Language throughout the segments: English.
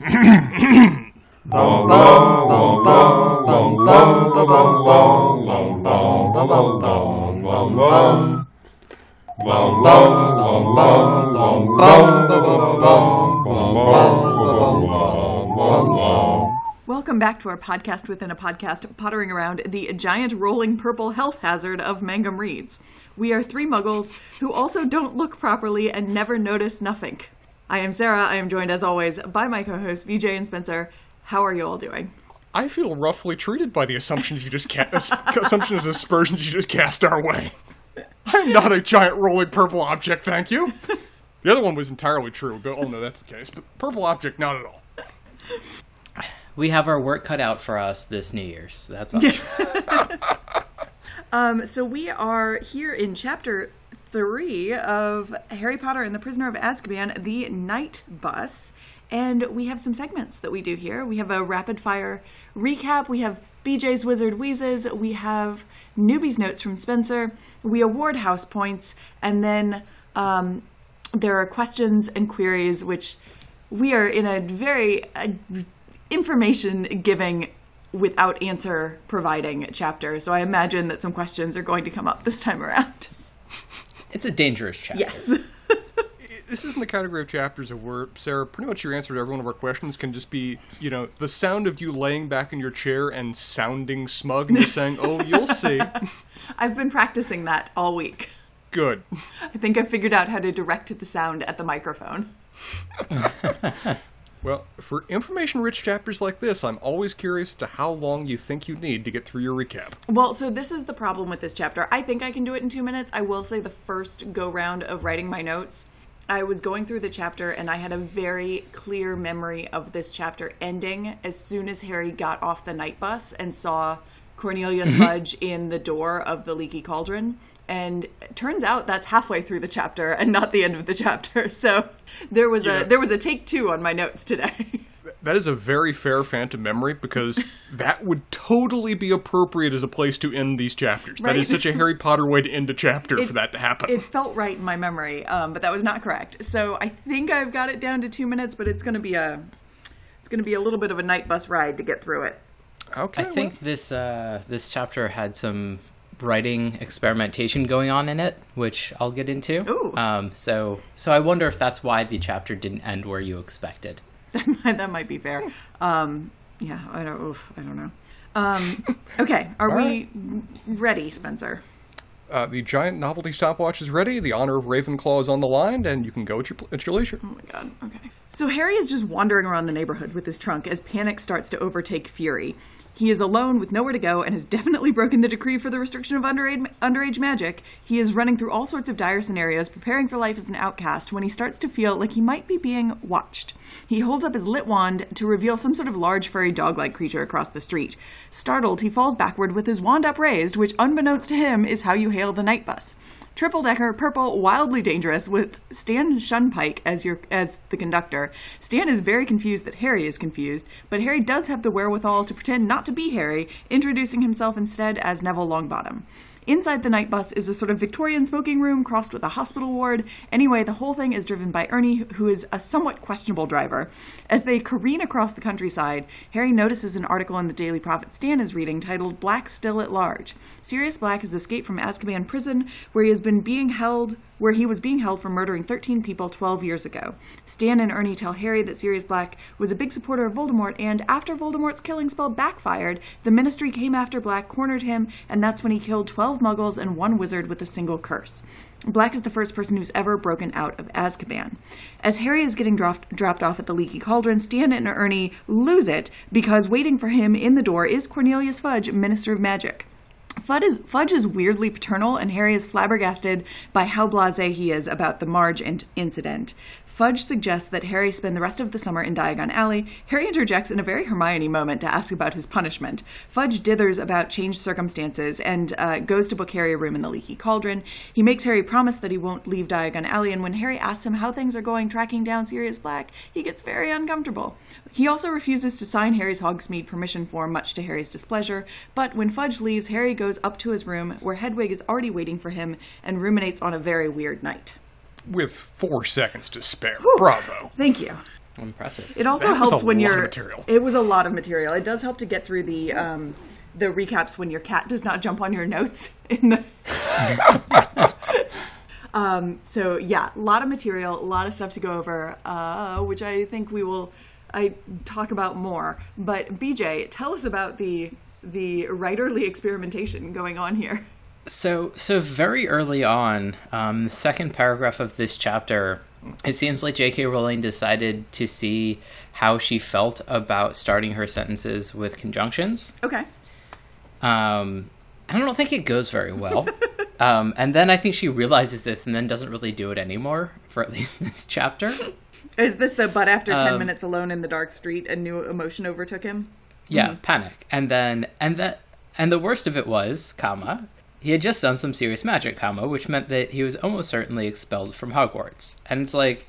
Welcome back to our podcast within a podcast, pottering around the giant rolling purple health hazard of Mangum Reads. We are three muggles who also don't look properly and never notice nothing. I am Sarah. I am joined, as always, by my co-hosts, VJ and Spencer. How are you all doing? I feel roughly treated by the assumptions and aspersions you just cast our way. I am not a giant rolling purple object, thank you. The other one was entirely true. But, oh, no, that's the case. But purple object, not at all. We have our work cut out for us this New Year's. That's all. So we are here in Chapter 3 of Harry Potter and the Prisoner of Azkaban, The Night Bus, and we have some segments that we do here. We have a rapid-fire recap, we have BJ's Wizard Wheezes, we have Newbie's Notes from Spencer, we award house points, and then there are questions and queries, which we are in a very information-giving without answer providing chapter, so I imagine that some questions are going to come up this time around. It's a dangerous chapter. Yes. This isn't the category of chapters of where, Sarah, pretty much your answer to every one of our questions can just be, you know, the sound of you laying back in your chair and sounding smug and saying, oh, you'll see. I've been practicing that all week. Good. I think I figured out how to direct the sound at the microphone. Well, for information-rich chapters like this, I'm always curious to how long you think you need to get through your recap. Well, so this is the problem with this chapter. I think I can do it in 2 minutes. I will say the first go-round of writing my notes, I was going through the chapter, and I had a very clear memory of this chapter ending as soon as Harry got off the night bus and saw Cornelius Fudge in the door of the Leaky Cauldron. And it turns out that's halfway through the chapter and not the end of the chapter. So there was a take two on my notes today. That is a very fair phantom memory, because that would totally be appropriate as a place to end these chapters. Right? That is such a Harry Potter way to end a chapter for that to happen. It felt right in my memory, but that was not correct. So I think I've got it down to 2 minutes, but it's going to be a little bit of a night bus ride to get through it. Okay. I think this chapter had some writing experimentation going on in it, which I'll get into. Ooh. So I wonder if that's why the chapter didn't end where you expected. That might be fair. I don't know. Okay, are we ready, Spencer? The giant novelty stopwatch is ready, the honor of Ravenclaw is on the line, and you can go at your leisure. Oh my god, okay. So Harry is just wandering around the neighborhood with his trunk as panic starts to overtake fury. He is alone with nowhere to go and has definitely broken the decree for the restriction of underage magic. He is running through all sorts of dire scenarios, preparing for life as an outcast, when he starts to feel like he might be being watched. He holds up his lit wand to reveal some sort of large furry dog-like creature across the street. Startled, he falls backward with his wand upraised, which, unbeknownst to him, is how you hail the night bus. Triple-decker, purple, wildly dangerous, with Stan Shunpike as the conductor. Stan is very confused that Harry is confused, but Harry does have the wherewithal to pretend not to be Harry, introducing himself instead as Neville Longbottom. Inside the night bus is a sort of Victorian smoking room crossed with a hospital ward. Anyway, the whole thing is driven by Ernie, who is a somewhat questionable driver. As they careen across the countryside, Harry notices an article in the Daily Prophet Stan is reading titled Black Still at Large. Sirius Black has escaped from Azkaban prison, where he was being held for murdering 13 people 12 years ago. Stan and Ernie tell Harry that Sirius Black was a big supporter of Voldemort, and after Voldemort's killing spell backfired, the Ministry came after Black, cornered him, and that's when he killed 12 muggles and one wizard with a single curse. Black is the first person who's ever broken out of Azkaban. As Harry is getting dropped off at the Leaky Cauldron, Stan and Ernie lose it, because waiting for him in the door is Cornelius Fudge, Minister of Magic. Fudge is weirdly paternal, and Harry is flabbergasted by how blasé he is about the Marge incident. Fudge suggests that Harry spend the rest of the summer in Diagon Alley. Harry interjects in a very Hermione moment to ask about his punishment. Fudge dithers about changed circumstances and goes to book Harry a room in the Leaky Cauldron. He makes Harry promise that he won't leave Diagon Alley, and when Harry asks him how things are going tracking down Sirius Black, he gets very uncomfortable. He also refuses to sign Harry's Hogsmeade permission form, much to Harry's displeasure, but when Fudge leaves, Harry goes up to his room, where Hedwig is already waiting for him and ruminates on a very weird night. With 4 seconds to spare. Whew. Bravo. Thank you. Impressive. It also helps when you're... It was a lot of material. It does help to get through the recaps when your cat does not jump on your notes in the... So yeah, a lot of material, a lot of stuff to go over, which I think we will talk about more. But BJ, tell us about the writerly experimentation going on here. So very early on, the second paragraph of this chapter, it seems like J.K. Rowling decided to see how she felt about starting her sentences with conjunctions. Okay. I don't think it goes very well. And then I think she realizes this and then doesn't really do it anymore for at least this chapter. Is this the but after 10 minutes alone in the dark street, a new emotion overtook him? Yeah, mm-hmm. Panic. And the worst of it was, comma, he had just done some serious magic, comma, which meant that he was almost certainly expelled from Hogwarts. And it's like,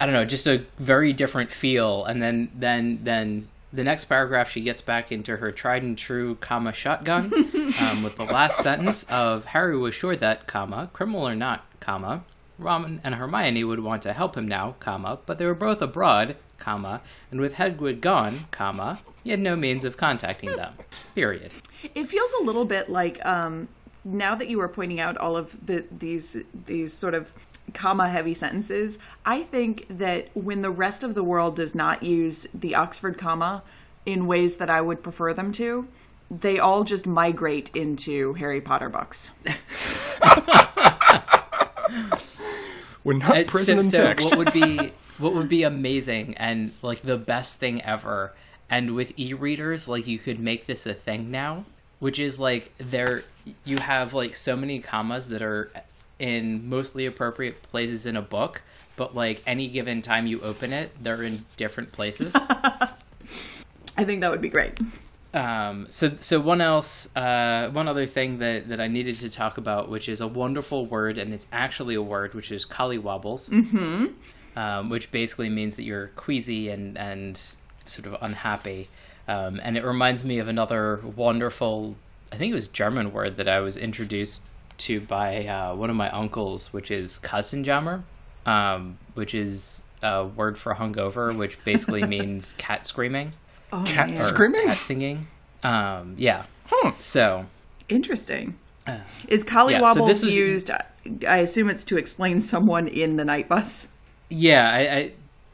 I don't know, just a very different feel. And then the next paragraph, she gets back into her tried and true, comma, shotgun, with the last sentence of Harry was sure that, comma, criminal or not, comma, Ron and Hermione would want to help him now, comma, but they were both abroad, comma, and with Hedwig gone, comma, he had no means of contacting them, period. It feels a little bit like, now that you were pointing out all of these sort of comma-heavy sentences, I think that when the rest of the world does not use the Oxford comma in ways that I would prefer them to, they all just migrate into Harry Potter books. We're not prison and text. So what would be amazing and like the best thing ever, and with e-readers, like you could make this a thing now, which is like you have like so many commas that are in mostly appropriate places in a book, but like any given time you open it, they're in different places. I think that would be great. So one other thing that I needed to talk about, which is a wonderful word, and it's actually a word, which is collywobbles, mm-hmm. Which basically means that you're queasy and sort of unhappy. And it reminds me of another wonderful, I think it was German word that I was introduced to by one of my uncles, which is Katzenjammer, which is a word for hungover, which basically means cat screaming. Oh, cat screaming? Cat singing. Yeah. Hmm. So. Interesting. Is collywobbles used, I assume it's to explain someone in the night bus? Yeah,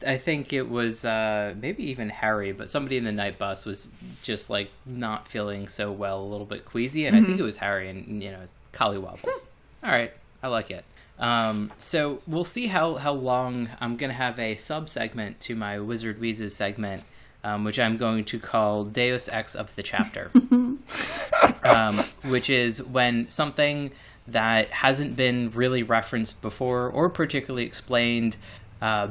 I think it was maybe even Harry, but somebody in the night bus was just like not feeling so well, a little bit queasy, and mm-hmm. I think it was Harry, and you know, collywobbles. All right, I like it. So we'll see how long I'm going to have a sub-segment to my Wizard Wheezes segment, which I'm going to call Deus Ex of the Chapter, which is when something that hasn't been really referenced before or particularly explained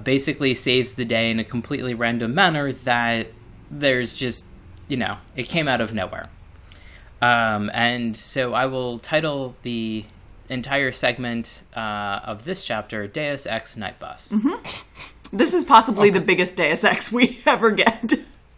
basically saves the day in a completely random manner that there's just, you know, it came out of nowhere. And so I will title the entire segment of this chapter Deus Ex Night Bus. Mm-hmm. This is possibly the biggest Deus Ex we ever get.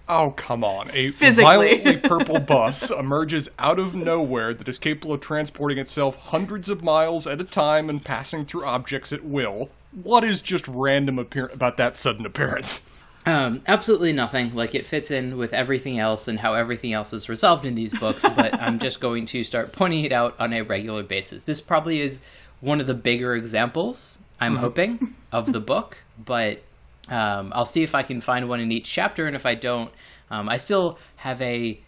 Oh, come on. A violently purple bus emerges out of nowhere that is capable of transporting itself hundreds of miles at a time and passing through objects at will. What is just random about that sudden appearance? Absolutely nothing. Like, it fits in with everything else and how everything else is resolved in these books, but I'm just going to start pointing it out on a regular basis. This probably is one of the bigger examples, I'm hoping, of the book, but I'll see if I can find one in each chapter, and if I don't, I still have a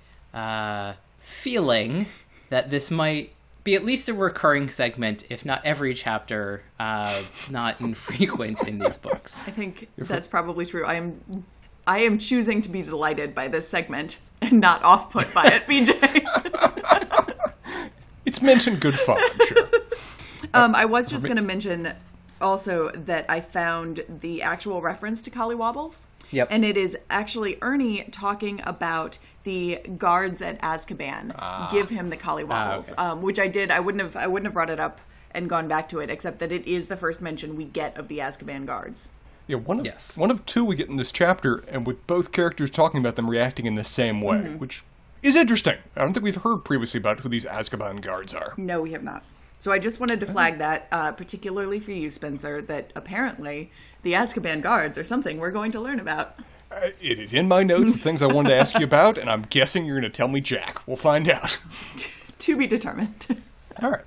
feeling that this might be at least a recurring segment, if not every chapter, not infrequent in these books. I think that's probably true. I am choosing to be delighted by this segment and not off-put by it, BJ. It's meant in good fun, I'm sure. I was just going to mention also that I found the actual reference to collywobbles. Yep. And it is actually Ernie talking about the guards at Azkaban give him the collywobbles, okay. Which I did. I wouldn't have brought it up and gone back to it, except that it is the first mention we get of the Azkaban guards. Yeah, one of two we get in this chapter, and with both characters talking about them reacting in the same way, mm-hmm. which is interesting. I don't think we've heard previously about who these Azkaban guards are. No, we have not. So I just wanted to flag that, particularly for you, Spencer, that apparently the Azkaban guards are something we're going to learn about. It is in my notes, the things I wanted to ask you about, and I'm guessing you're going to tell me Jack. We'll find out. To be determined. All right.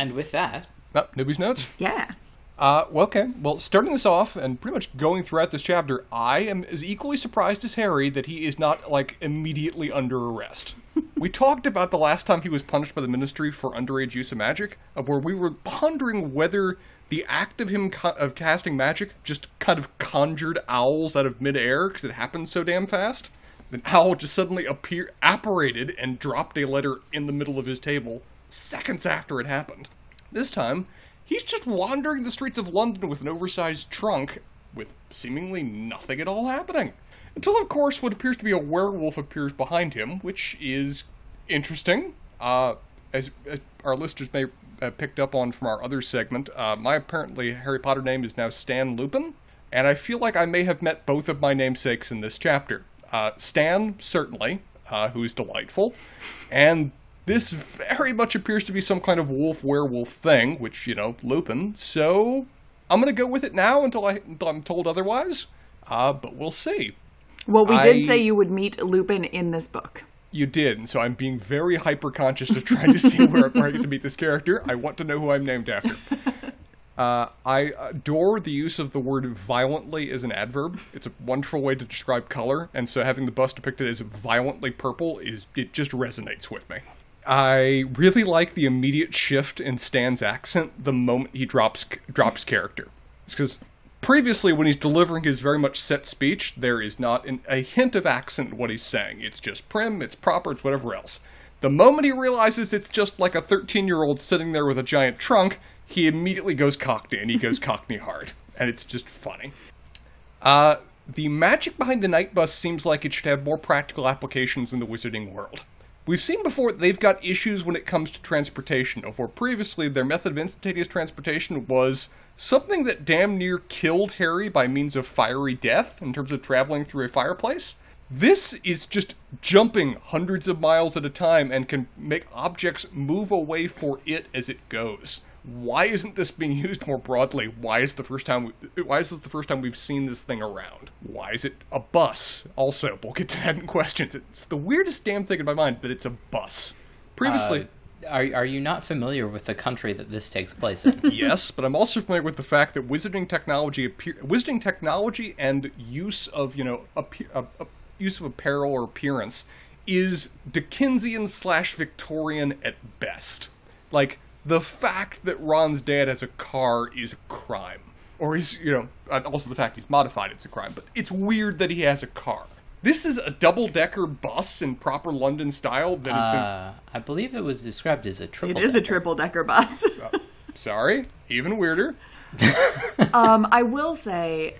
And with that... Newbie's Notes? Yeah. Okay. Well, starting this off and pretty much going throughout this chapter, I am as equally surprised as Harry that he is not, like, immediately under arrest. We talked about the last time he was punished by the Ministry for underage use of magic, where we were pondering whether the act of him of casting magic just kind of conjured owls out of midair because it happened so damn fast. An owl just suddenly apparated and dropped a letter in the middle of his table seconds after it happened. This time, he's just wandering the streets of London with an oversized trunk with seemingly nothing at all happening. Until, of course, what appears to be a werewolf appears behind him, which is interesting. As our listeners may have picked up on from our other segment, my apparently Harry Potter name is now Stan Lupin, and I feel like I may have met both of my namesakes in this chapter. Stan, certainly, who's delightful, and this very much appears to be some kind of wolf-werewolf thing, which, you know, Lupin, so I'm going to go with it now until I'm told otherwise, but we'll see. Well, we did say you would meet Lupin in this book. You did, and so I'm being very hyper-conscious of trying to see where I get to meet this character. I want to know who I'm named after. I adore the use of the word violently as an adverb. It's a wonderful way to describe color, and so having the bus depicted as violently purple, it just resonates with me. I really like the immediate shift in Stan's accent the moment he drops character. It's because... previously, when he's delivering his very much set speech, there is not a hint of accent in what he's saying. It's just prim, it's proper, it's whatever else. The moment he realizes it's just like a 13-year-old sitting there with a giant trunk, he immediately goes Cockney, and he goes Cockney hard. And it's just funny. The magic behind the night bus seems like it should have more practical applications in the wizarding world. We've seen before they've got issues when it comes to transportation, for previously their method of instantaneous transportation was something that damn near killed Harry by means of fiery death in terms of traveling through a fireplace. This is just jumping hundreds of miles at a time and can make objects move away for it as it goes. Why isn't this being used more broadly? Why is this the first time we've seen this thing around? Why is it a bus? Also, we'll get to that in questions. It's the weirdest damn thing in my mind that it's a bus. Previously... Are you not familiar with the country that this takes place in? Yes, but I'm also familiar with the fact that wizarding technology and use of, you know, use of apparel or appearance is Dickensian/Victorian at best. Like, the fact that Ron's dad has a car is a crime. Or is, you know, also the fact he's modified, it's a crime. But it's weird that he has a car. This is a double-decker bus in proper London style that has been... I believe it was described as a triple-decker. It is a triple-decker bus. Sorry, even weirder. I will say,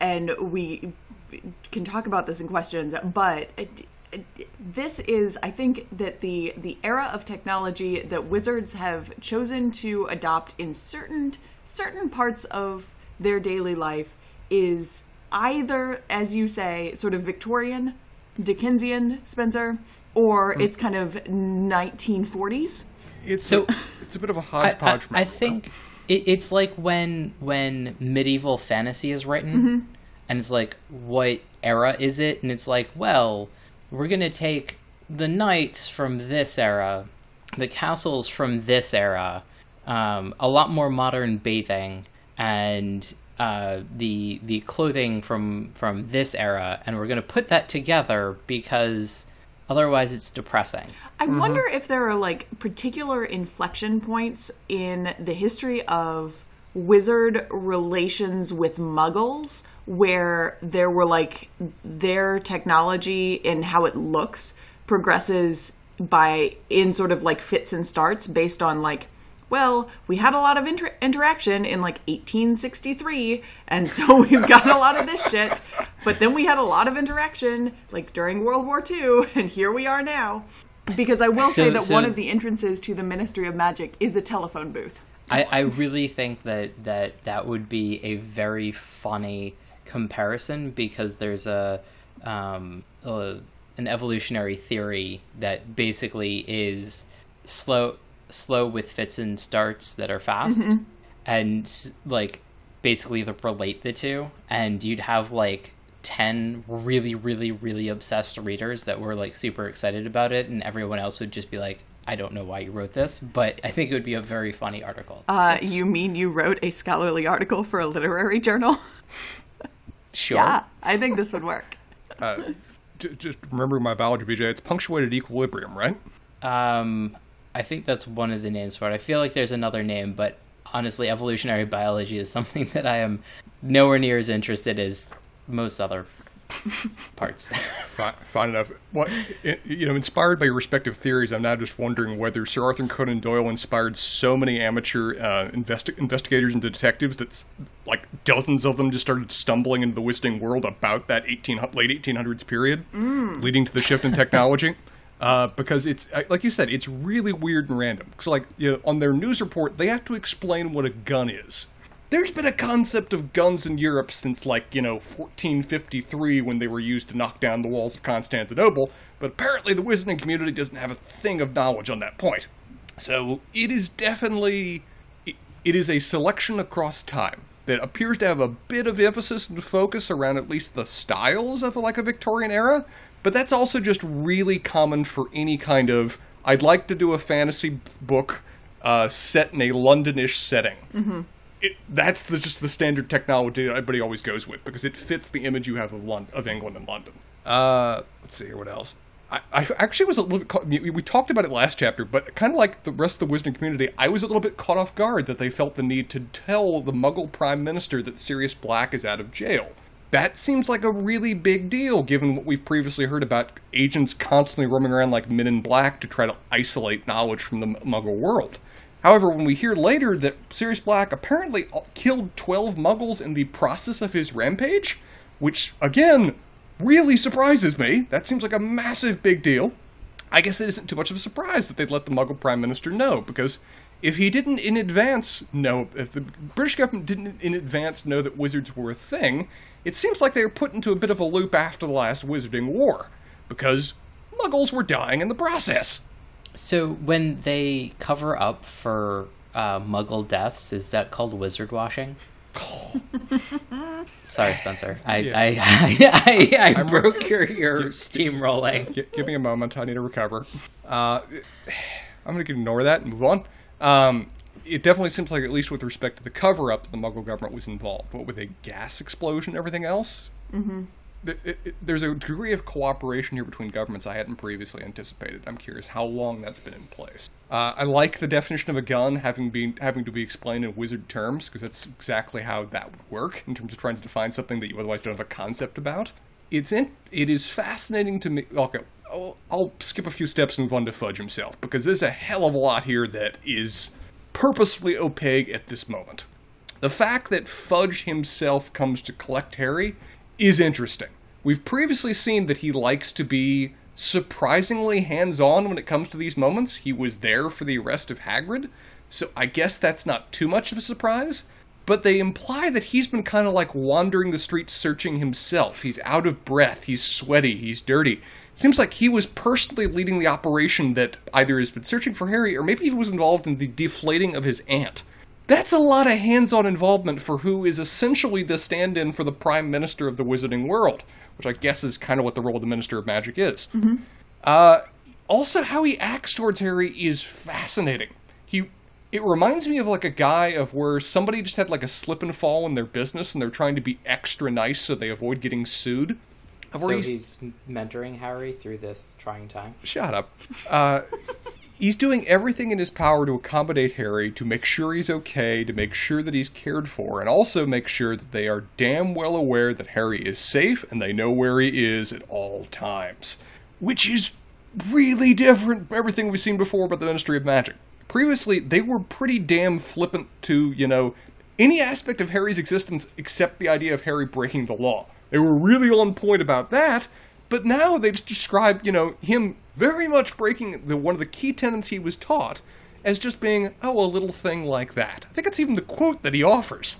and we can talk about this in questions, but this is, I think, that the era of technology that wizards have chosen to adopt in certain parts of their daily life is... either, as you say, sort of Victorian, Dickensian, Spencer, or it's kind of 1940s. It's a bit of a hodgepodge. I think it's like when medieval fantasy is written, mm-hmm. and it's like, what era is it? And it's like, well, we're going to take the knights from this era, the castles from this era, a lot more modern bathing, and... the clothing from this era, and we're going to put that together because otherwise it's depressing. I wonder if there are, like, particular inflection points in the history of wizard relations with muggles where there were, like, their technology and how it looks progresses by in sort of, like, fits and starts based on, like, well, we had a lot of interaction in, like, 1863, and so we've got a lot of this shit. But then we had a lot of interaction, like, during World War II, and here we are now. Because I will say that one of the entrances to the Ministry of Magic is a telephone booth. I really think that would be a very funny comparison, because there's an evolutionary theory that basically is slow... slow with fits and starts that are fast, mm-hmm. and like basically relate the two, and you'd have like 10 really obsessed readers that were like super excited about it, and everyone else would just be like, I don't know why you wrote this, but I think it would be a very funny article. You mean you wrote a scholarly article for a literary journal? Sure. Yeah, I think this would work. Just remembering my biology, BJ, it's punctuated equilibrium, right? I think that's one of the names for it. I feel like there's another name, but honestly, evolutionary biology is something that I am nowhere near as interested as most other parts. Fine enough. Well, inspired by your respective theories, I'm now just wondering whether Sir Arthur Conan Doyle inspired so many amateur investigators and detectives that like dozens of them just started stumbling into the wizarding world about that late 1800s period, leading to the shift in technology. Because it's, like you said, it's really weird and random. So, on their news report, they have to explain what a gun is. There's been a concept of guns in Europe since, 1453, when they were used to knock down the walls of Constantinople, but apparently the wizarding community doesn't have a thing of knowledge on that point. So, it is definitely... It is a selection across time that appears to have a bit of emphasis and focus around at least the styles of, a Victorian era, but that's also just really common for any kind of, I'd like to do a fantasy book set in a Londonish setting. Mm-hmm. That's just the standard technology that everybody always goes with, because it fits the image you have of England and London. Let's see here, what else? I actually was a little bit caught, we talked about it last chapter, but kind of like the rest of the wizarding community, I was a little bit caught off guard that they felt the need to tell the Muggle Prime Minister that Sirius Black is out of jail. That seems like a really big deal, given what we've previously heard about agents constantly roaming around like men in black to try to isolate knowledge from the Muggle world. However, when we hear later that Sirius Black apparently killed 12 Muggles in the process of his rampage, which, again, really surprises me. That seems like a massive big deal. I guess it isn't too much of a surprise that they'd let the Muggle Prime Minister know, because... If the British government didn't in advance know that wizards were a thing, it seems like they were put into a bit of a loop after the last Wizarding War, because Muggles were dying in the process. So when they cover up for Muggle deaths, is that called wizard washing? Sorry, Spencer. I broke your steamrolling. Give me a moment. I need to recover. I'm going to ignore that and move on. It definitely seems like, at least with respect to the cover-up, the Muggle government was involved. What with a gas explosion and everything else? Mm-hmm. There's a degree of cooperation here between governments I hadn't previously anticipated. I'm curious how long that's been in place. I like the definition of a gun having to be explained in wizard terms, because that's exactly how that would work, in terms of trying to define something that you otherwise don't have a concept about. It is fascinating to me... Okay. I'll skip a few steps and move on to Fudge himself, because there's a hell of a lot here that is purposefully opaque at this moment. The fact that Fudge himself comes to collect Harry is interesting. We've previously seen that he likes to be surprisingly hands-on when it comes to these moments. He was there for the arrest of Hagrid, so I guess that's not too much of a surprise. But they imply that he's been kind of wandering the streets searching himself. He's out of breath, he's sweaty, he's dirty. Seems like he was personally leading the operation that either has been searching for Harry, or maybe he was involved in the deflating of his aunt. That's a lot of hands-on involvement for who is essentially the stand-in for the Prime Minister of the Wizarding World, which I guess is kind of what the role of the Minister of Magic is. Mm-hmm. Also, how he acts towards Harry is fascinating. It reminds me of a guy of where somebody just had a slip and fall in their business, and they're trying to be extra nice so they avoid getting sued. So he's mentoring Harry through this trying time? Shut up. He's doing everything in his power to accommodate Harry, to make sure he's okay, to make sure that he's cared for, and also make sure that they are damn well aware that Harry is safe and they know where he is at all times. Which is really different from everything we've seen before about the Ministry of Magic. Previously, they were pretty damn flippant to, any aspect of Harry's existence except the idea of Harry breaking the law. They were really on point about that, but now they just describe, him very much breaking one of the key tenets he was taught as just being, a little thing like that. I think it's even the quote that he offers.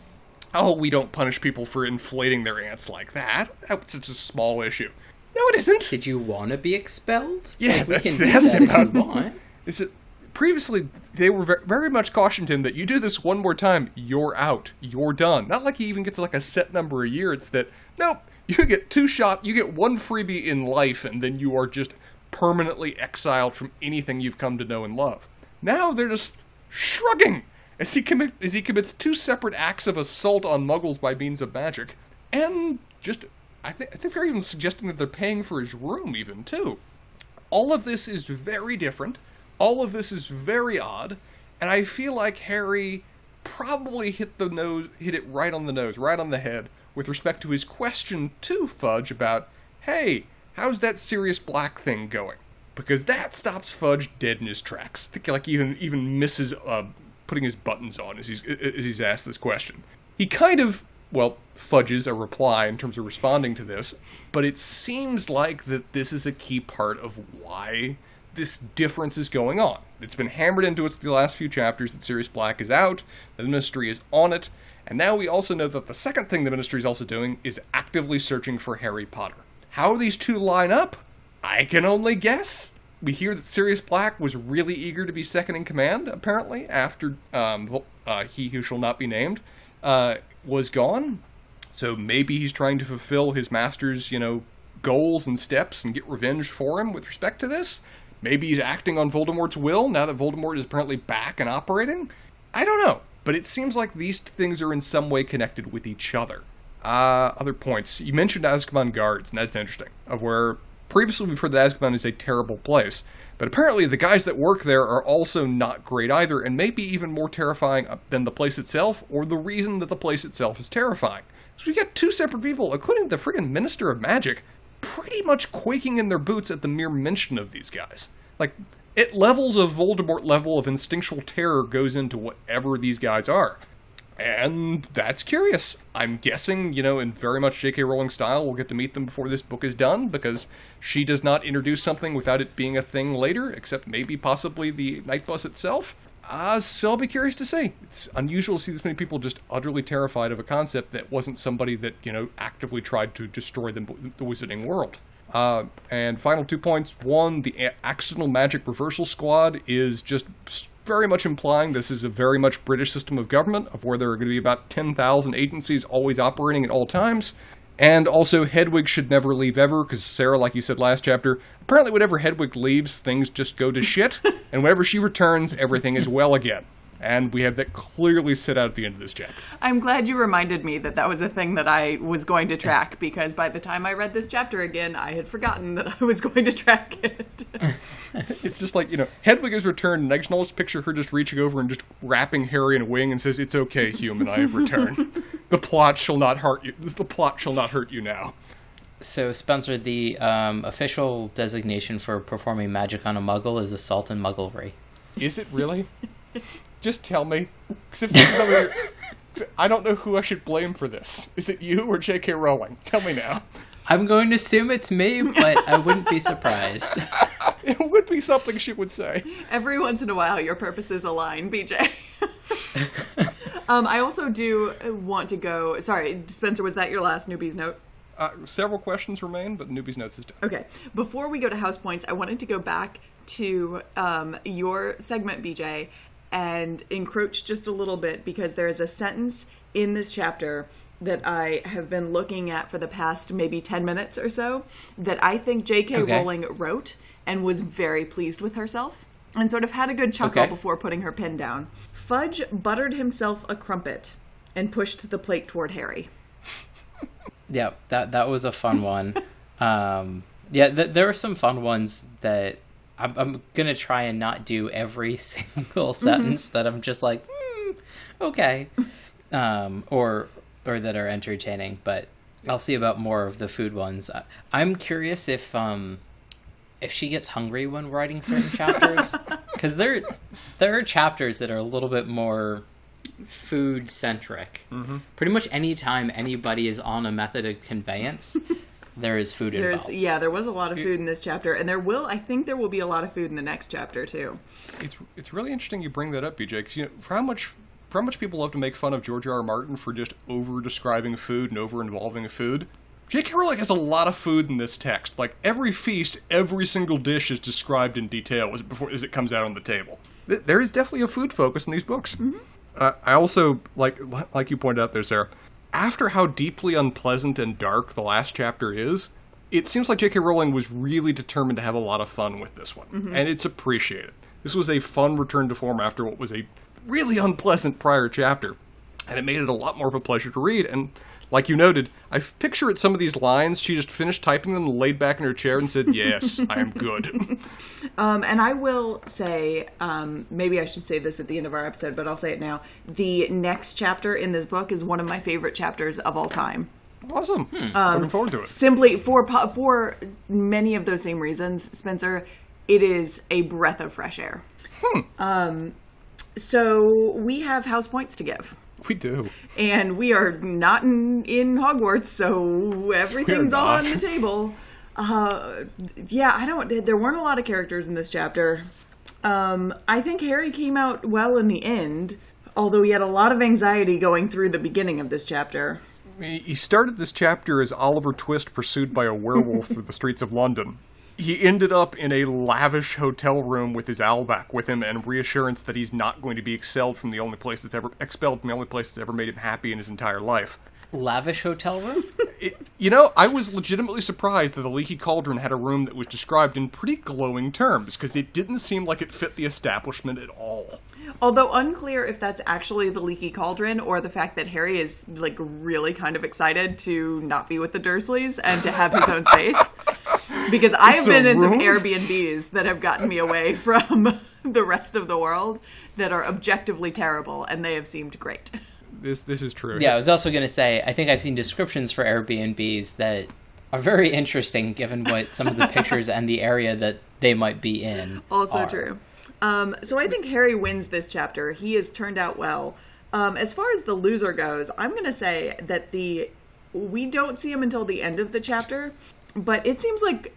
We don't punish people for inflating their ants like that. That's such a small issue. No, it isn't. Did you want to be expelled? Yeah, that's about it. previously, they were very much cautioned him that you do this one more time, you're out, you're done. Not like he even gets like a set number a year. It's that, nope, you get two shots, you get one freebie in life, and then you are just permanently exiled from anything you've come to know and love. Now they're just shrugging as he commits two separate acts of assault on muggles by means of magic, and just, I think they're even suggesting that they're paying for his room even, too. All of this is very different. All of this is very odd, and I feel like Harry probably hit it right on the head, with respect to his question to Fudge about, hey, how's that Sirius Black thing going? Because that stops Fudge dead in his tracks. I think like even misses putting his buttons on as he's asked this question. He kind of, well, fudges a reply in terms of responding to this, but it seems like that this is a key part of why this difference is going on. It's been hammered into us the last few chapters that Sirius Black is out, that the Ministry is on it, and now we also know that the second thing the Ministry is also doing is actively searching for Harry Potter. How these two line up, I can only guess. We hear that Sirius Black was really eager to be second in command, apparently, after He Who Shall Not Be Named was gone. So maybe he's trying to fulfill his master's, goals and steps and get revenge for him with respect to this. Maybe he's acting on Voldemort's will now that Voldemort is apparently back and operating. I don't know, but it seems like these things are in some way connected with each other. Other points. You mentioned Azkaban guards, and that's interesting, of where previously we've heard that Azkaban is a terrible place, but apparently the guys that work there are also not great either, and maybe even more terrifying than the place itself, or the reason that the place itself is terrifying. So we've got two separate people, including the friggin' Minister of Magic, pretty much quaking in their boots at the mere mention of these guys. Like, it levels of Voldemort level of instinctual terror goes into whatever these guys are. And that's curious. I'm guessing, in very much J.K. Rowling style, we'll get to meet them before this book is done, because she does not introduce something without it being a thing later, except maybe possibly the Night Bus itself. So I'll be curious to see. It's unusual to see this many people just utterly terrified of a concept that wasn't somebody that, actively tried to destroy the Wizarding World. And final 2 points. One, the Accidental Magic Reversal Squad is just very much implying this is a very much British system of government, of where there are going to be about 10,000 agencies always operating at all times. And also, Hedwig should never leave ever, because Sarah, like you said last chapter, apparently whenever Hedwig leaves, things just go to shit, and whenever she returns, everything is well again. And we have that clearly set out at the end of this chapter. I'm glad you reminded me that was a thing that I was going to track, because by the time I read this chapter again, I had forgotten that I was going to track it. It's just like, Hedwig has returned, and I acknowledge picture her just reaching over and just wrapping Harry in a wing and says, "It's okay, human, I have returned. The plot shall not hurt you now." So, Spencer, the official designation for performing magic on a muggle is assault and mugglery. Is it really? Just tell me. I don't know who I should blame for this. Is it you or J.K. Rowling? Tell me now. I'm going to assume it's me, but I wouldn't be surprised. It would be something she would say. Every once in a while, your purposes align, BJ. I also do want to go... Sorry, Spencer, was that your last Newbie's Note? Several questions remain, but Newbie's Notes is done. Okay. Before we go to House Points, I wanted to go back to your segment, BJ, and encroach just a little bit, because there is a sentence in this chapter that I have been looking at for the past maybe 10 minutes or so that I think J.K. Rowling wrote and was very pleased with herself and sort of had a good chuckle before putting her pen down. Fudge buttered himself a crumpet and pushed the plate toward Harry. Yeah, that was a fun one. There were some fun ones that I'm going to try and not do every single sentence that I'm just like, okay. Or that are entertaining, but I'll see about more of the food ones. I'm curious if she gets hungry when writing certain chapters, because there are chapters that are a little bit more food centric. Mm-hmm. Pretty much any time anybody is on a method of conveyance, there is food involved. Yeah, there was a lot of food in this chapter, and I think there will be a lot of food in the next chapter too. It's really interesting you bring that up, BJ, because for how much people love to make fun of George R. R. Martin for just over-describing food and over-involving food, J.K. Rowling has a lot of food in this text. Like, every feast, every single dish is described in detail as it comes out on the table. There is definitely a food focus in these books. Mm-hmm. I also, like you pointed out there, Sarah, after how deeply unpleasant and dark the last chapter is, it seems like J.K. Rowling was really determined to have a lot of fun with this one. Mm-hmm. And it's appreciated. This was a fun return to form after what was a really unpleasant prior chapter. And it made it a lot more of a pleasure to read. And like you noted, I picture at some of these lines, she just finished typing them, laid back in her chair, and said, yes, I am good. And I will say, maybe I should say this at the end of our episode, but I'll say it now. The next chapter in this book is one of my favorite chapters of all time. Awesome. Looking forward to it. Simply for many of those same reasons, Spencer, it is a breath of fresh air. So we have house points to give. We do. And we are not in Hogwarts, so everything's all on the table. There weren't a lot of characters in this chapter. I think Harry came out well in the end, although he had a lot of anxiety going through the beginning of this chapter. He started this chapter as Oliver Twist pursued by a werewolf through the streets of London. He ended up in a lavish hotel room with his owl back with him and reassurance that he's not going to be expelled from the only place that's ever made him happy in his entire life. Lavish hotel room? I was legitimately surprised that the Leaky Cauldron had a room that was described in pretty glowing terms, because it didn't seem like it fit the establishment at all. Although unclear if that's actually the Leaky Cauldron or the fact that Harry is, really kind of excited to not be with the Dursleys and to have his own space. Because I've been in some Airbnbs that have gotten me away from the rest of the world that are objectively terrible, and they have seemed great. This is true. Yeah, I was also going to say, I think I've seen descriptions for Airbnbs that are very interesting given what some of the pictures and the area that they might be in also are. True. So I think Harry wins this chapter. He has turned out well. As far as the loser goes, I'm going to say that we don't see him until the end of the chapter, but it seems like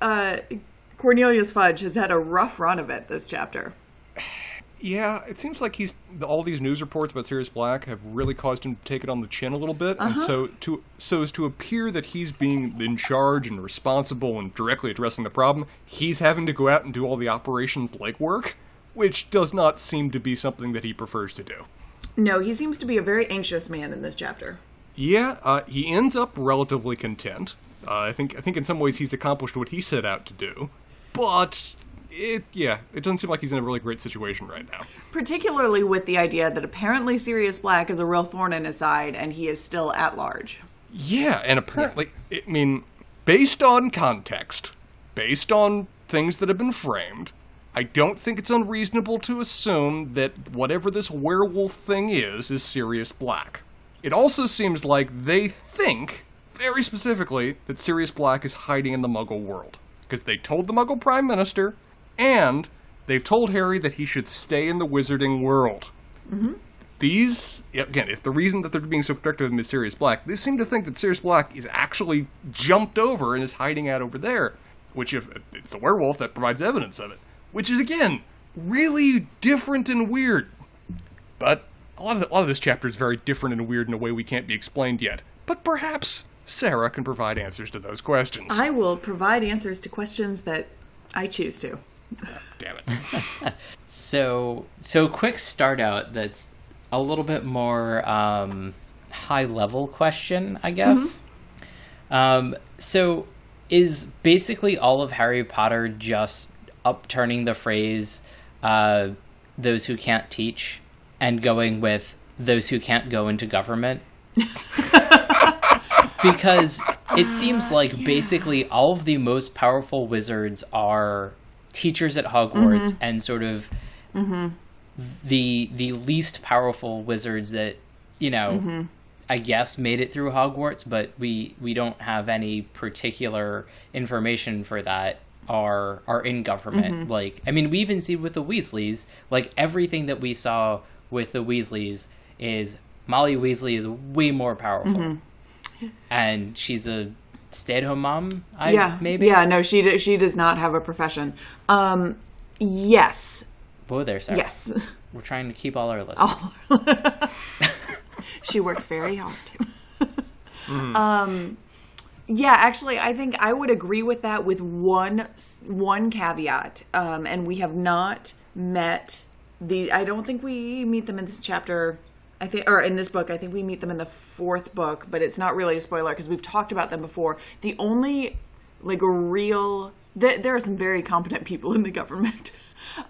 Cornelius Fudge has had a rough run of it this chapter. Yeah, it seems like all these news reports about Sirius Black have really caused him to take it on the chin a little bit, and so as to appear that he's being in charge and responsible and directly addressing the problem, he's having to go out and do all the operations legwork, which does not seem to be something that he prefers to do. No, he seems to be a very anxious man in this chapter. Yeah, he ends up relatively content. I think in some ways he's accomplished what he set out to do, but... It doesn't seem like he's in a really great situation right now. Particularly with the idea that apparently Sirius Black is a real thorn in his side and he is still at large. Yeah, and apparently, based on context, based on things that have been framed, I don't think it's unreasonable to assume that whatever this werewolf thing is Sirius Black. It also seems like they think, very specifically, that Sirius Black is hiding in the Muggle world. Because they told the Muggle Prime Minister... And they've told Harry that he should stay in the wizarding world. Mm-hmm. These, again, if the reason that they're being so protective of him is Sirius Black, they seem to think that Sirius Black is actually jumped over and is hiding out over there, which if it's the werewolf that provides evidence of it, which is, again, really different and weird. But a lot of this chapter is very different and weird in a way we can't be explained yet. But perhaps Sarah can provide answers to those questions. I will provide answers to questions that I choose to. Oh, damn it. So quick start out that's a little bit more high-level question, I guess. Mm-hmm. So is basically all of Harry Potter just upturning the phrase those who can't teach and going with those who can't go into government? Because it seems like basically all of the most powerful wizards are... teachers at Hogwarts mm-hmm. and sort of mm-hmm. the least powerful wizards that, mm-hmm. I guess made it through Hogwarts, but we don't have any particular information for that are in government. Mm-hmm. We even see with the Weasleys, everything that we saw with the Weasleys is Molly Weasley is way more powerful. Mm-hmm. And she's a stay-at-home mom, maybe? Yeah, no, she does not have a profession. Yes. Whoa there, Sarah. Yes. We're trying to keep all our listeners. She works very hard. Mm. Yeah, actually, I think I would agree with that with one caveat. And we have not met the... I don't think we meet them in this chapter... I think, or in this book, I think we meet them in the fourth book, but it's not really a spoiler because we've talked about them before. The only, like, real... there are some very competent people in the government.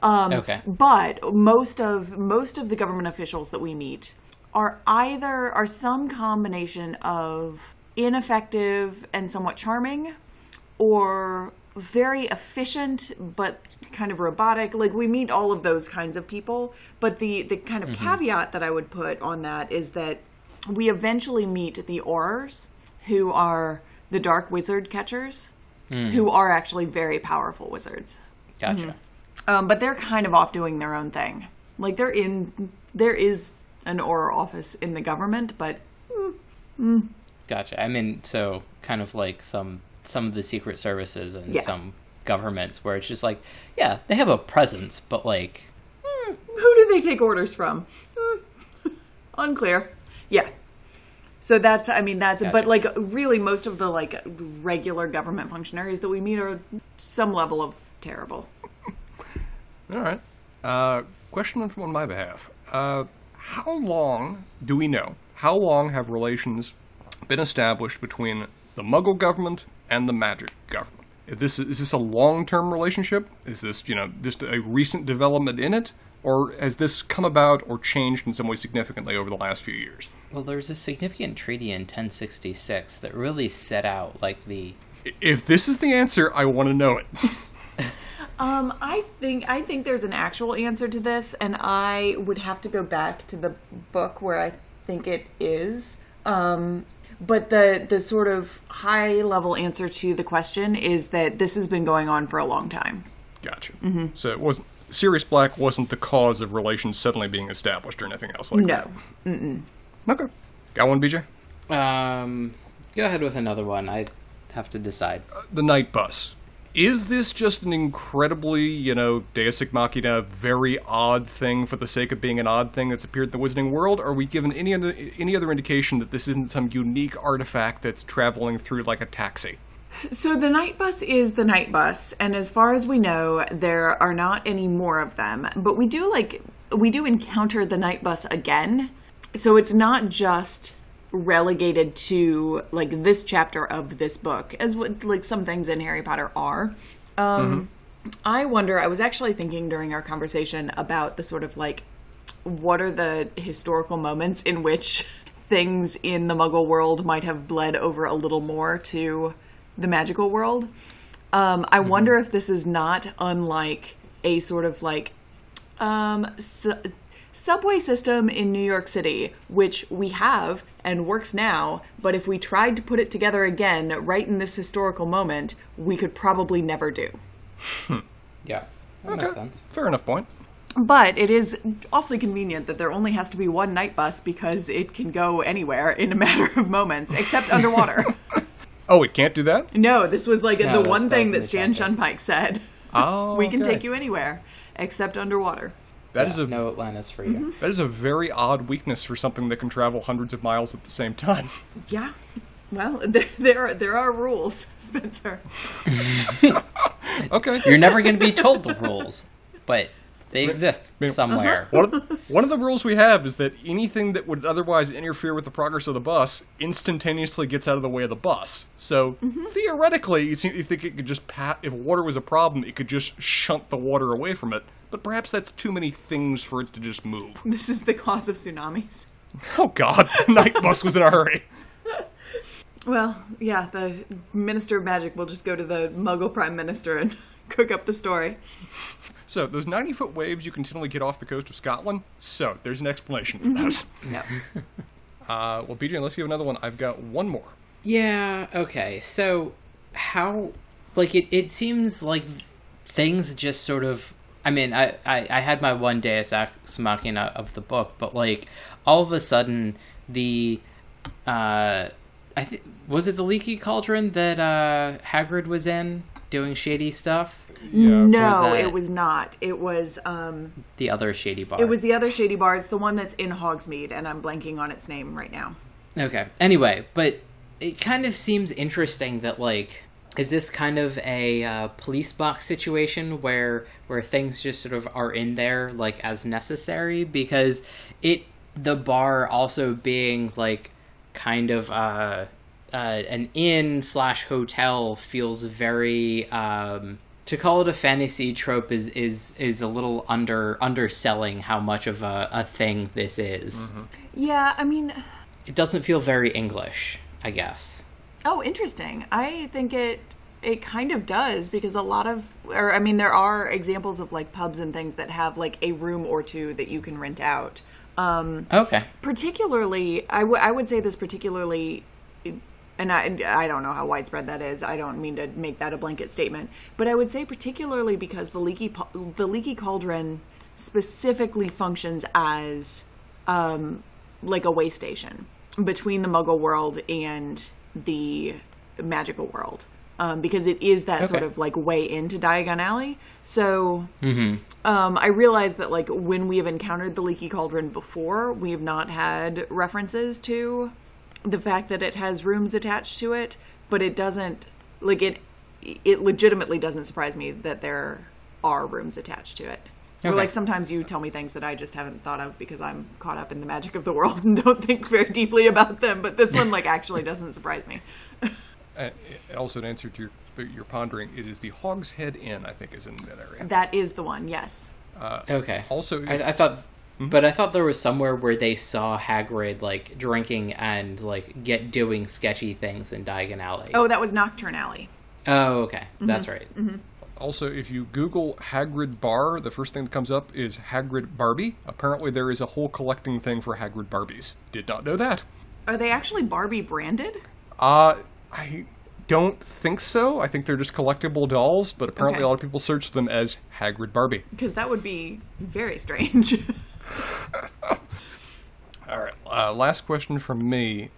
Okay. But most of the government officials that we meet are either some combination of ineffective and somewhat charming, or very efficient but kind of robotic. Like, we meet all of those kinds of people, but the kind of caveat that I would put on that is that we eventually meet the Aurors, who are the dark wizard catchers, who are actually very powerful wizards. Gotcha. But they're kind of off doing their own thing. Like, there is an Auror office in the government, but Gotcha. I mean, so kind of like some of the secret services and some governments where it's just like, yeah, they have a presence, but like... who do they take orders from? Unclear. Yeah. So that's, I mean, that's... Gotcha. But like, really, most of the like regular government functionaries that we meet are some level of terrible. All right. Question on my behalf. How long do we know? How long have relations been established between the Muggle government and the Magic government? Is this a long-term relationship? Is this, you know, just a recent development in it? Or has this come about or changed in some way significantly over the last few years? Well, there was a significant treaty in 1066 that really set out, like, the... If this is the answer, I want to know it. I think there's an actual answer to this, and I would have to go back to the book where I think it is. But the sort of high-level answer to the question is that this has been going on for a long time. Gotcha. Mm-hmm. So it wasn't, Sirius Black wasn't the cause of relations suddenly being established or anything else like that? No. Mm-mm. Okay. Got one, BJ? Go ahead with another one. I have to decide. The night bus. Is this just an incredibly, you know, Deus Ex Machina, very odd thing for the sake of being an odd thing that's appeared in the Wizarding World? Are we given any other indication that this isn't some unique artifact that's traveling through like a taxi? So the night bus is the night bus, and as far as we know, there are not any more of them. But we do encounter the night bus again, so it's not just relegated to like this chapter of this book, as like some things in Harry Potter are. I wonder, I was actually thinking during our conversation about the sort of like, what are the historical moments in which things in the Muggle world might have bled over a little more to the magical world? I wonder if this is not unlike a sort of like subway system in New York City, which we have and works now, but if we tried to put it together again right in this historical moment, we could probably never do. Yeah, that makes sense. Fair enough point. But it is awfully convenient that there only has to be one night bus because it can go anywhere in a matter of moments, except underwater. Oh, it can't do that? No, this was like the one thing that Stan Shunpike said. Oh, we can take you anywhere, except underwater. That is no Atlantis for you. That is a very odd weakness for something that can travel hundreds of miles at the same time. Yeah. Well, there are rules, Spencer. Okay. You're never going to be told the rules, but they exist somewhere. One of the rules we have is that anything that would otherwise interfere with the progress of the bus instantaneously gets out of the way of the bus. So theoretically, you think it could just if water was a problem, it could just shunt the water away from it. But perhaps that's too many things for it to just move. This is the cause of tsunamis. Oh, God. The night bus was in a hurry. Well, yeah, the Minister of Magic will just go to the Muggle Prime Minister and cook up the story. So, those 90-foot waves you continually get off the coast of Scotland, so there's an explanation for those. Yeah. Well, BJ, unless you have another one, I've got one more. Yeah, okay. So, how... Like, it seems like things just sort of... I mean, I had my one Deus Ex Machina of the book, but, like, all of a sudden, was it the Leaky Cauldron that Hagrid was in doing shady stuff? Yeah. No, it was not. It was... the other shady bar. It was the other shady bar. It's the one that's in Hogsmeade, and I'm blanking on its name right now. Okay. Anyway, but it kind of seems interesting that, like, is this kind of a police box situation where things just sort of are in there, like, as necessary? Because the bar also being, like, kind of an inn/hotel feels very... to call it a fantasy trope is a little underselling how much of a thing this is. Mm-hmm. Yeah, I mean... It doesn't feel very English, I guess. Oh, interesting. I think it kind of does, because there are examples of, like, pubs and things that have, like, a room or two that you can rent out. Okay. Particularly, I would say this particularly, and I don't know how widespread that is. I don't mean to make that a blanket statement, but I would say particularly because the Leaky Cauldron specifically functions as, like, a way station between the Muggle world and the magical world, because it is that sort of, like, way into Diagon Alley. So I realized that, like, when we have encountered the Leaky Cauldron before, we have not had references to the fact that it has rooms attached to it, but it doesn't, like, it legitimately doesn't surprise me that there are rooms attached to it. Or, like, sometimes you tell me things that I just haven't thought of because I'm caught up in the magic of the world and don't think very deeply about them. But this one, like, actually doesn't surprise me. Also, in answer to your pondering, it is the Hogshead Inn, I think, is in that area. That is the one, yes. Okay. Also, I thought... But I thought there was somewhere where they saw Hagrid, like, drinking and, like, doing sketchy things in Diagon Alley. Oh, that was Nocturne Alley. Oh, okay. Mm-hmm. That's right. Mm-hmm. Also, if you Google Hagrid Bar, the first thing that comes up is Hagrid Barbie. Apparently there is a whole collecting thing for Hagrid Barbies. Did not know that. Are they actually Barbie branded? I don't think so. I think they're just collectible dolls, but apparently a lot of people search them as Hagrid Barbie. Because that would be very strange. All right, last question from me.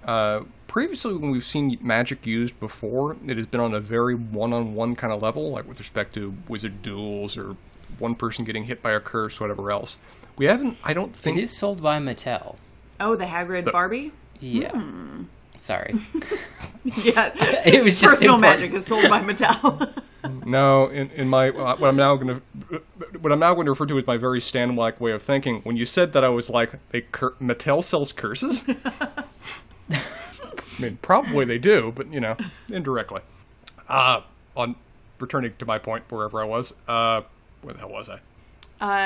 Previously, when we've seen magic used before, it has been on a very one-on-one kind of level, like with respect to wizard duels or one person getting hit by a curse, whatever else. We haven't, I don't think... It is sold by Mattel. Oh, the Hagrid Barbie? Yeah. Hmm. Sorry. Yeah, it was just personal magic is sold by Mattel. No, in my what I'm now going to refer to as my very Stan-like way of thinking. When you said that, I was like, Mattel sells curses? I mean, probably they do, but, you know, indirectly. On returning to my point, wherever I was, where the hell was I?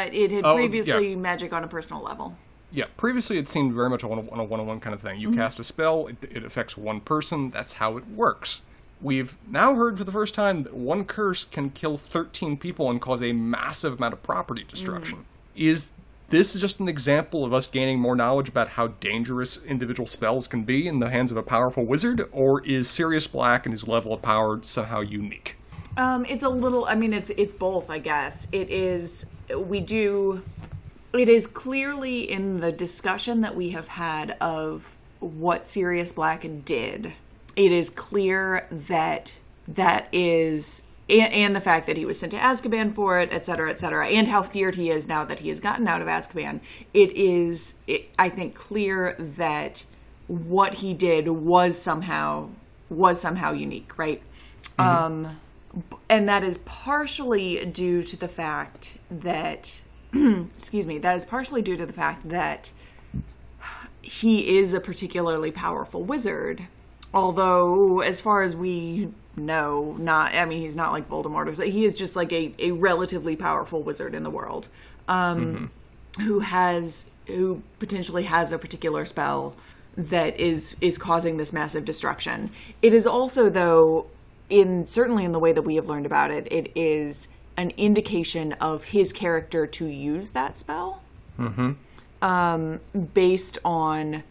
It had previously magic on a personal level. Yeah, previously it seemed very much on a one-on-one kind of thing. You cast a spell, it affects one person, that's how it works. We've now heard for the first time that one curse can kill 13 people and cause a massive amount of property destruction. Is this just an example of us gaining more knowledge about how dangerous individual spells can be in the hands of a powerful wizard, or is Sirius Black and his level of power somehow unique? It's a little... I mean, it's both, I guess. It is... We do... It is clearly in the discussion that we have had of what Sirius Black did. It is clear that is... And the fact that he was sent to Azkaban for it, et cetera, and how feared he is now that he has gotten out of Azkaban, I think, clear that what he did was somehow unique, right? Mm-hmm. And that is partially due to the fact that... he is a particularly powerful wizard. Although, as far as we know, he's not like Voldemort. He is just like a relatively powerful wizard in the world, who potentially has a particular spell that is causing this massive destruction. It is also, though, certainly in the way that we have learned about it, it is an indication of his character to use that spell, based on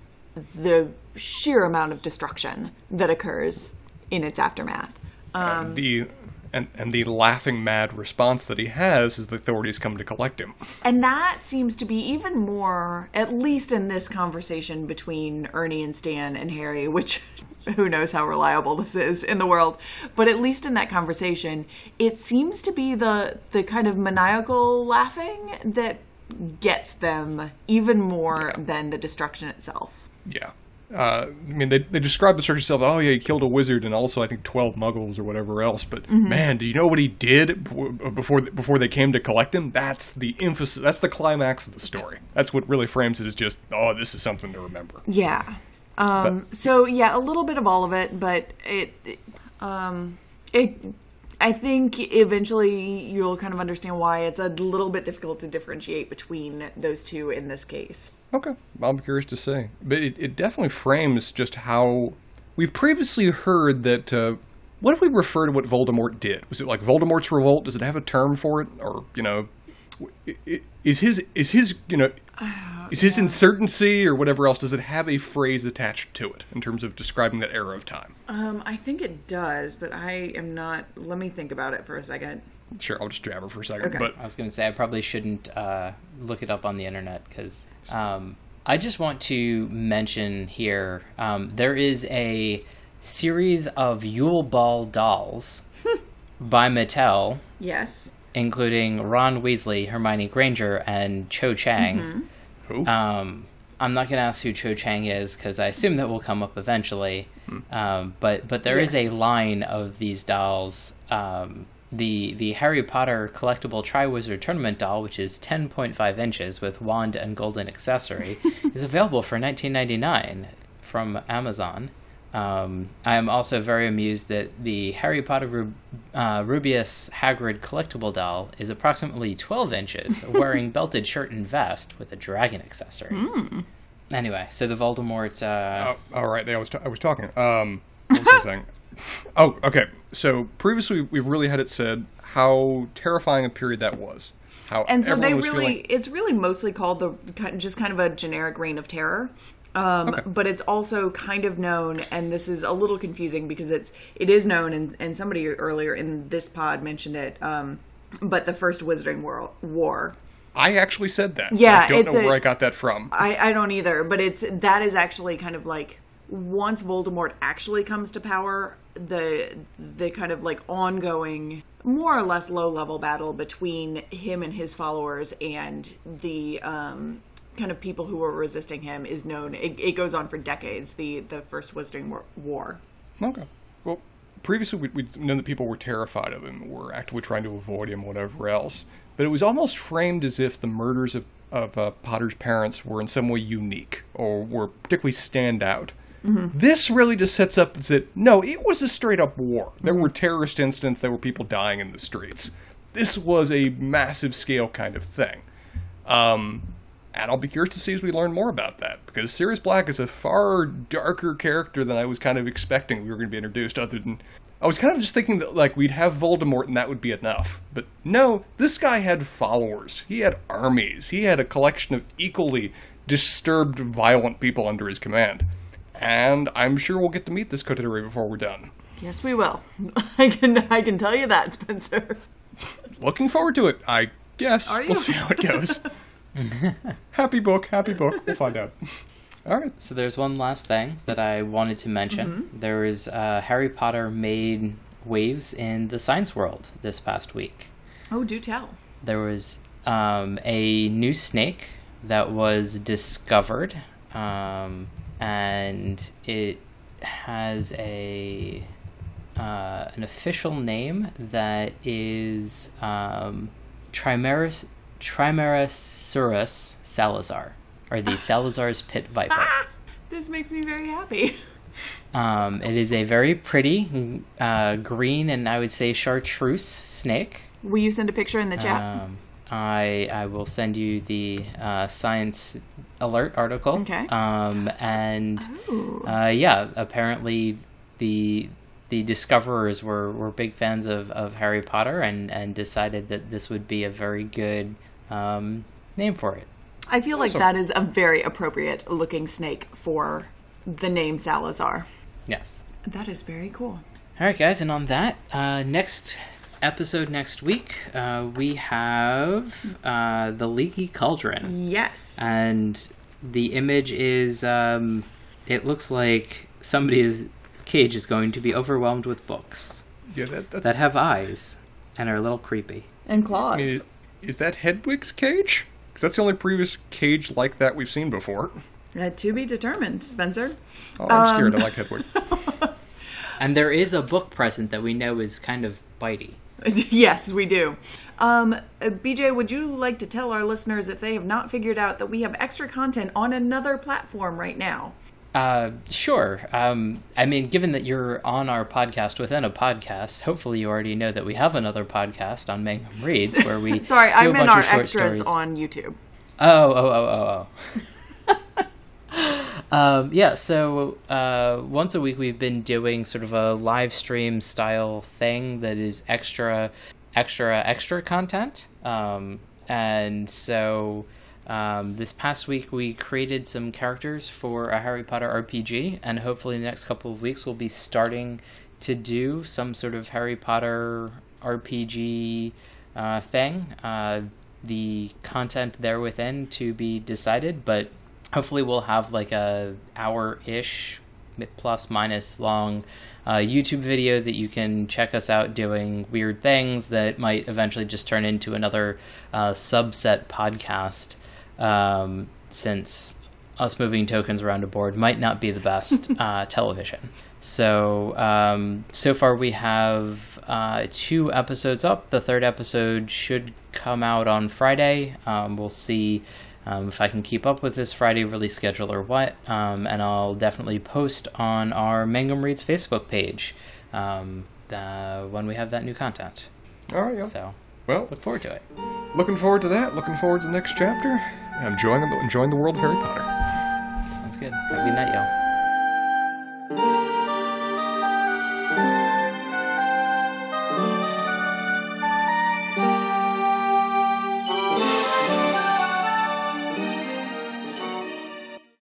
the sheer amount of destruction that occurs in its aftermath. And the laughing mad response that he has as the authorities come to collect him. And that seems to be even more, at least in this conversation between Ernie and Stan and Harry, which who knows how reliable this is in the world, but at least in that conversation, it seems to be the kind of maniacal laughing that gets them even more than the destruction itself. Yeah. I mean, they described the search itself. Oh yeah, he killed a wizard and also I think 12 muggles or whatever else. But man, do you know what he did before they came to collect him? That's the emphasis. That's the climax of the story. That's what really frames it as just, oh, this is something to remember. Yeah. So yeah, a little bit of all of it, but I think eventually you'll kind of understand why it's a little bit difficult to differentiate between those two in this case. Okay. I'm curious to say. But it definitely frames just how we've previously heard that, what if we refer to what Voldemort did? Was it like Voldemort's revolt? Does it have a term for it? Or, you know, is his insurgency or whatever else, does it have a phrase attached to it in terms of describing that era of time? I think it does, but I am not... Let me think about it for a second. Sure, I'll just jabber for a second. Okay. But I was going to say, I probably shouldn't look it up on the internet, because I just want to mention here, there is a series of Yule Ball dolls by Mattel. Yes. Including Ron Weasley, Hermione Granger, and Cho Chang. Who? I'm not going to ask who Cho Chang is, because I assume that will come up eventually. But there is a line of these dolls. The Harry Potter collectible Triwizard Tournament doll, which is 10.5 inches with wand and golden accessory, is available for $19.99 from Amazon. I am also very amused that the Harry Potter Rubeus Hagrid collectible doll is approximately 12 inches, wearing belted shirt and vest with a dragon accessory. Anyway, so the Voldemort... all right, I was talking. What was I saying? Oh, okay. So previously we've really had it said how terrifying a period that was. And so they really... It's really mostly called just kind of a generic reign of terror. Okay. But it's also kind of known, and this is a little confusing because it is known, and somebody earlier in this pod mentioned it, but the First Wizarding War. I actually said that. Yeah. I don't know where I got that from. I don't either, but that is actually kind of like, once Voldemort actually comes to power, the kind of like ongoing, more or less low-level battle between him and his followers and the... kind of people who were resisting him is known. It goes on for decades, the First Wizarding War. Okay. Well, previously we'd known that people were terrified of him, were actively trying to avoid him, whatever else. But it was almost framed as if the murders of Potter's parents were in some way unique or were particularly stand out. This really just sets up that, no, it was a straight-up war. There were terrorist incidents. There were people dying in the streets. This was a massive-scale kind of thing. And I'll be curious to see as we learn more about that, because Sirius Black is a far darker character than I was kind of expecting we were going to be introduced, other than... I was kind of just thinking that, like, we'd have Voldemort and that would be enough. But no, this guy had followers. He had armies. He had a collection of equally disturbed, violent people under his command. And I'm sure we'll get to meet this coterie before we're done. Yes, we will. I can tell you that, Spencer. Looking forward to it, I guess. We'll see how it goes. Happy book. We'll find out. All right. So there's one last thing that I wanted to mention. There was Harry Potter made waves in the science world this past week. Oh, do tell. There was a new snake that was discovered, and it has an official name that is Trimerosaurus salazar, or the Salazar's Pit Viper. This makes me very happy. It is a very pretty green and I would say chartreuse snake. Will you send a picture in the chat? I will send you the Science Alert article. Okay. Apparently the discoverers were big fans of Harry Potter and decided that this would be a very good name for it. I feel like that is a very appropriate looking snake for the name Salazar. Yes. That is very cool. All right, guys. And on that, next episode next week, we have the Leaky Cauldron. Yes. And the image is, it looks like somebody's cage is going to be overwhelmed with books that have eyes and are a little creepy. And claws. I mean, is that Hedwig's cage? Because that's the only previous cage like that we've seen before. To be determined, Spencer. Oh, I'm scared. I like Hedwig. And there is a book present that we know is kind of bitey. Yes, we do. BJ, would you like to tell our listeners if they have not figured out that we have extra content on another platform right now? Sure. I mean, given that you're on our podcast within a podcast, hopefully you already know that we have another podcast on Mangum Reads where we sorry, I meant our extras on YouTube. So once a week we've been doing sort of a live stream style thing that is extra content. This past week we created some characters for a Harry Potter RPG, and hopefully in the next couple of weeks we'll be starting to do some sort of Harry Potter RPG thing. The content there within to be decided, but hopefully we'll have like a hour-ish plus minus long YouTube video that you can check us out doing weird things that might eventually just turn into another subset podcast, since us moving tokens around a board might not be the best television. So far we have 2 episodes up. The 3rd episode should come out on Friday. We'll see if I can keep up with this Friday release schedule or what, and I'll definitely post on our Mangum Reads Facebook page when we have that new content. All right, yeah. So, well, look forward to it. Looking forward to that. Looking forward to the next chapter. I'm enjoying the world of Harry Potter. Sounds good. Have a good night, y'all.